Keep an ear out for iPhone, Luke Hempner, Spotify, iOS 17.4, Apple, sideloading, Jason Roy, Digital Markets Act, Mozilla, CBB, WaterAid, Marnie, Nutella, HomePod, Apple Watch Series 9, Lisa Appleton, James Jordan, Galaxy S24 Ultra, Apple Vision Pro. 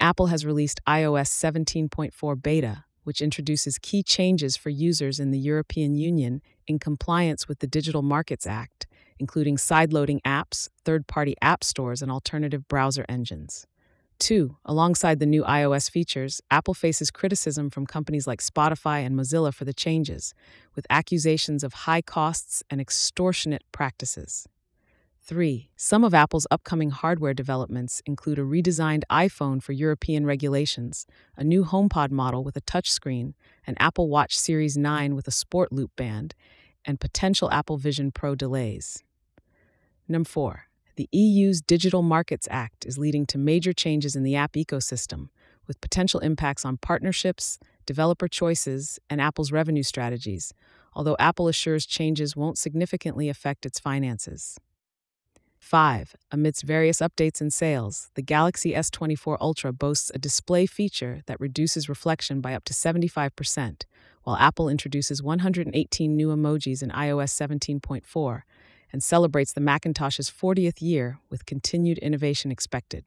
Apple has released iOS 17.4 beta, which introduces key changes for users in the European Union in compliance with the Digital Markets Act, including sideloading apps, third-party app stores, and alternative browser engines. 2. Alongside the new iOS features, Apple faces criticism from companies like Spotify and Mozilla for the changes, with accusations of high costs and extortionate practices. 3. Some of Apple's upcoming hardware developments include a redesigned iPhone for European regulations, a new HomePod model with a touchscreen, an Apple Watch Series 9 with a sport loop band, and potential Apple Vision Pro delays. 4. The EU's Digital Markets Act is leading to major changes in the app ecosystem, with potential impacts on partnerships, developer choices, and Apple's revenue strategies, although Apple assures changes won't significantly affect its finances. 5. Amidst various updates and sales, the Galaxy S24 Ultra boasts a display feature that reduces reflection by up to 75%, while Apple introduces 118 new emojis in iOS 17.4 and celebrates the Macintosh's 40th year with continued innovation expected.